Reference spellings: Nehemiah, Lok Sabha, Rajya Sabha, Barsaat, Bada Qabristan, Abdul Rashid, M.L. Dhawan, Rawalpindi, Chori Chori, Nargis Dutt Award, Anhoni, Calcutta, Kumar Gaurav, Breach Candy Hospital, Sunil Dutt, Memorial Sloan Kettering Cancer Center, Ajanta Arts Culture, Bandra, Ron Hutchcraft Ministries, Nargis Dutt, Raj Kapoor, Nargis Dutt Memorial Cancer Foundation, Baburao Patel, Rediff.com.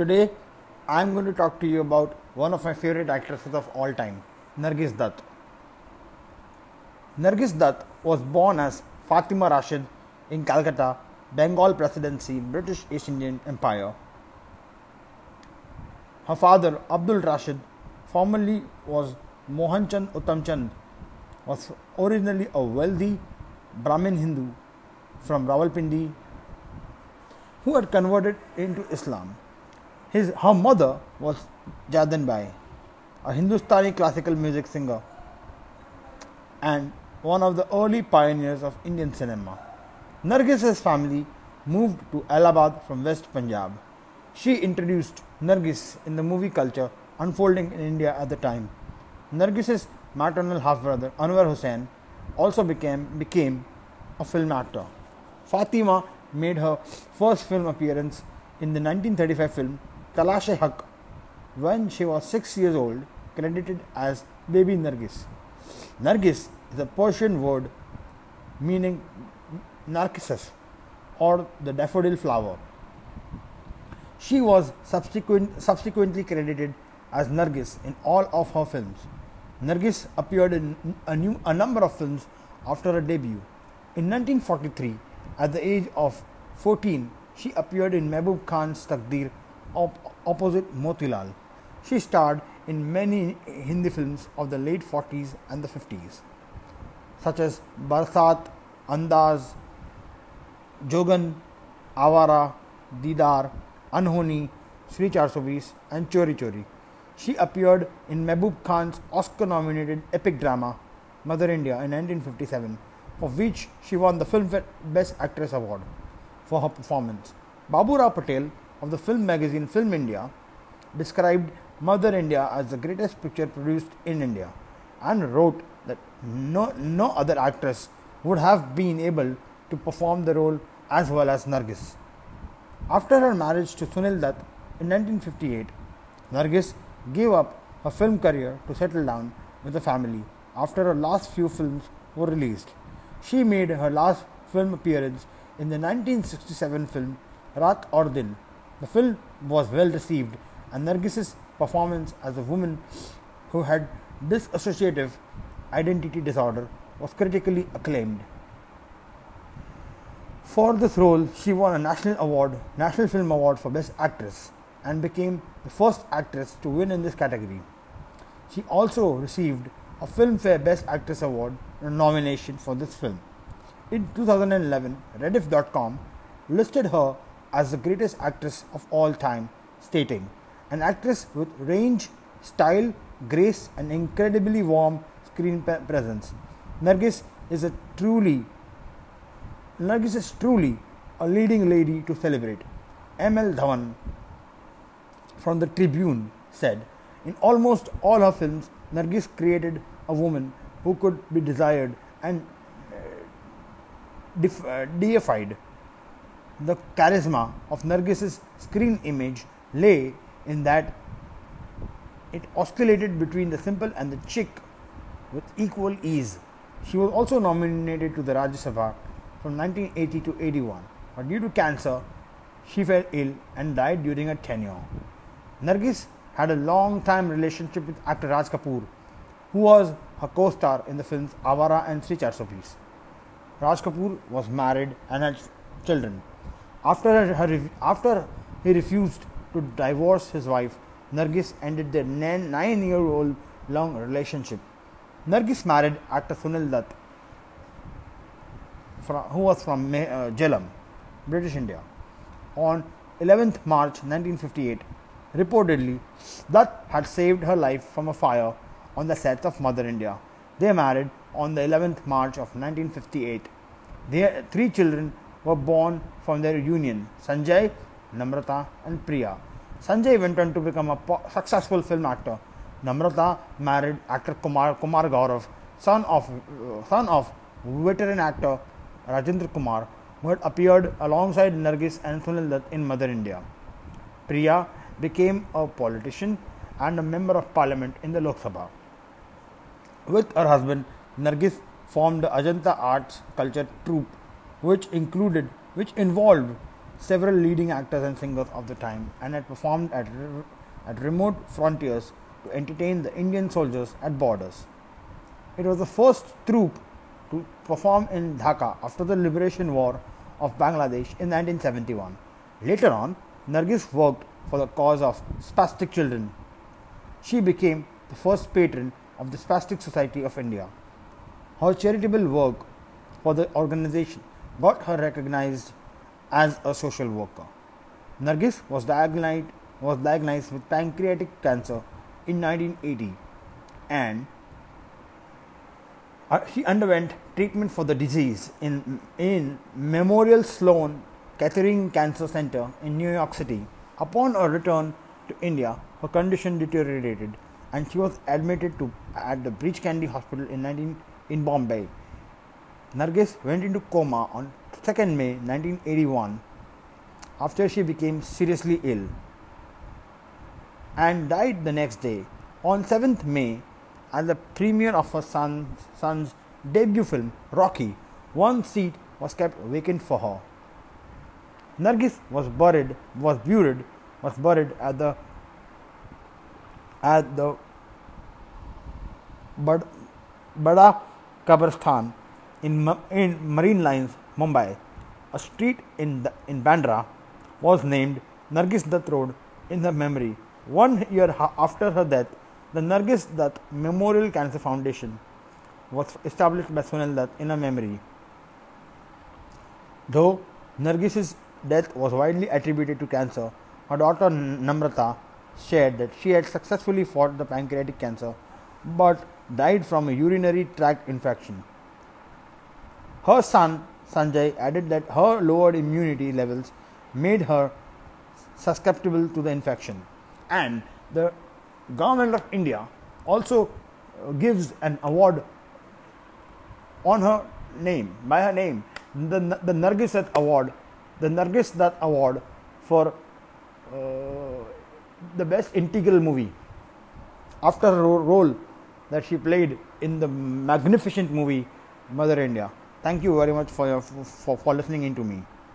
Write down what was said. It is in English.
Today, I am going to talk to you about one of my favorite actresses of all time, Nargis Dutt. Nargis Dutt was born as Fatima Rashid in Calcutta, Bengal Presidency, British East Indian Empire. Her father, Abdul Rashid, formerly was Mohanchand Uttamchand, was originally a wealthy Brahmin Hindu from Rawalpindi who had converted into Islam. Her mother was Jadan Bhai, a Hindustani classical music singer and one of the early pioneers of Indian cinema. Nargis's family moved to Allahabad from West Punjab. She introduced Nargis in the movie culture unfolding in India at the time. Nargis's maternal half-brother Anwar Hussain also became a film actor. Fatima made her first film appearance in the 1935 film Talash-e-Haq when she was 6 years old, credited as baby Nargis. Nargis is a Persian word meaning narcissus or the daffodil flower. She was subsequently credited as Nargis in all of her films. Nargis appeared in a number of films after her debut. In 1943, at the age of 14, she appeared in Mehboob Khan's Taqdeer opposite Motilal. She starred in many Hindi films of the late 40s and the 50s, such as Barsaat, Andaz, Jogan, Awaara, Didar, Anhoni, Shree 420 and Chori Chori. She appeared in Mehboob Khan's Oscar-nominated epic drama Mother India in 1957, for which she won the Filmfare Best Actress Award for her performance. Baburao Patel of the film magazine Film India described Mother India as the greatest picture produced in India and wrote that no other actress would have been able to perform the role as well as Nargis. After her marriage to Sunil Dutt in 1958, Nargis gave up her film career to settle down with a family after her last few films were released. She made her last film appearance in the 1967 film Raat Aur Din. The film was well received and Nargis's performance as a woman who had dissociative identity disorder was critically acclaimed. For this role, she won a National Film Award for Best Actress and became the first actress to win in this category. She also received a Filmfare Best Actress Award nomination for this film. In 2011, Rediff.com listed her as the greatest actress of all time, stating, "An actress with range, style, grace and incredibly warm screen presence. Nargis is truly a leading lady to celebrate." M.L. Dhawan from the Tribune said, "In almost all her films, Nargis created a woman who could be desired and deified. The charisma of Nargis's screen image lay in that it oscillated between the simple and the chic with equal ease." She was also nominated to the Rajya Sabha from 1980 to 81, but due to cancer, she fell ill and died during her tenure. Nargis had a long-time relationship with actor Raj Kapoor, who was her co-star in the films Awaara and Shree 420. Raj Kapoor was married and had children. After he refused to divorce his wife, Nargis ended their 9-year-old long relationship. Nargis married actor Sunil Dutt, who was from Jhelum, British India, on 11th March 1958. Reportedly, Dutt had saved her life from a fire on the sets of Mother India. They married on the 11th March of 1958. Their 3 children were born from their union: Sanjay, Namrata and Priya. Sanjay went on to become a successful film actor. Namrata married actor Kumar Gaurav, son of veteran actor Rajendra Kumar, who had appeared alongside Nargis and Sunil Dutt in Mother India. Priya became a politician and a member of parliament in the Lok Sabha. With her husband, Nargis formed the Ajanta Arts Culture Troupe, which involved several leading actors and singers of the time and had performed at remote frontiers to entertain the Indian soldiers at borders. It was the first troupe to perform in Dhaka after the Liberation War of Bangladesh in 1971. Later on, Nargis worked for the cause of spastic children. She became the first patron of the Spastic Society of India. Her charitable work for the organization got her recognized as a social worker. Nargis was diagnosed with pancreatic cancer in 1980 and she underwent treatment for the disease in Memorial Sloan Kettering Cancer Center in New York City. Upon her return to India, her condition deteriorated and she was admitted at the Breach Candy Hospital in Bombay. Nargis went into coma on 2nd May 1981 after she became seriously ill and died the next day on 7th May at the premiere of her son's debut film Rocky. One seat was kept vacant for her. Nargis was buried at the Bada Qabristan in Marine Lines, Mumbai. A street in Bandra was named Nargis Dutt Road in her memory. 1 year after her death, the Nargis Dutt Memorial Cancer Foundation was established by Sunil Dutt in her memory. Though Nargis's death was widely attributed to cancer, her daughter Namrata shared that she had successfully fought the pancreatic cancer but died from a urinary tract infection. Her son Sanjay added that her lowered immunity levels made her susceptible to the infection. And the Government of India also gives an award on her name, by her name, the Nargis Dutt Award, for the best integral movie, after her role that she played in the magnificent movie Mother India. Thank you very much for listening in to me.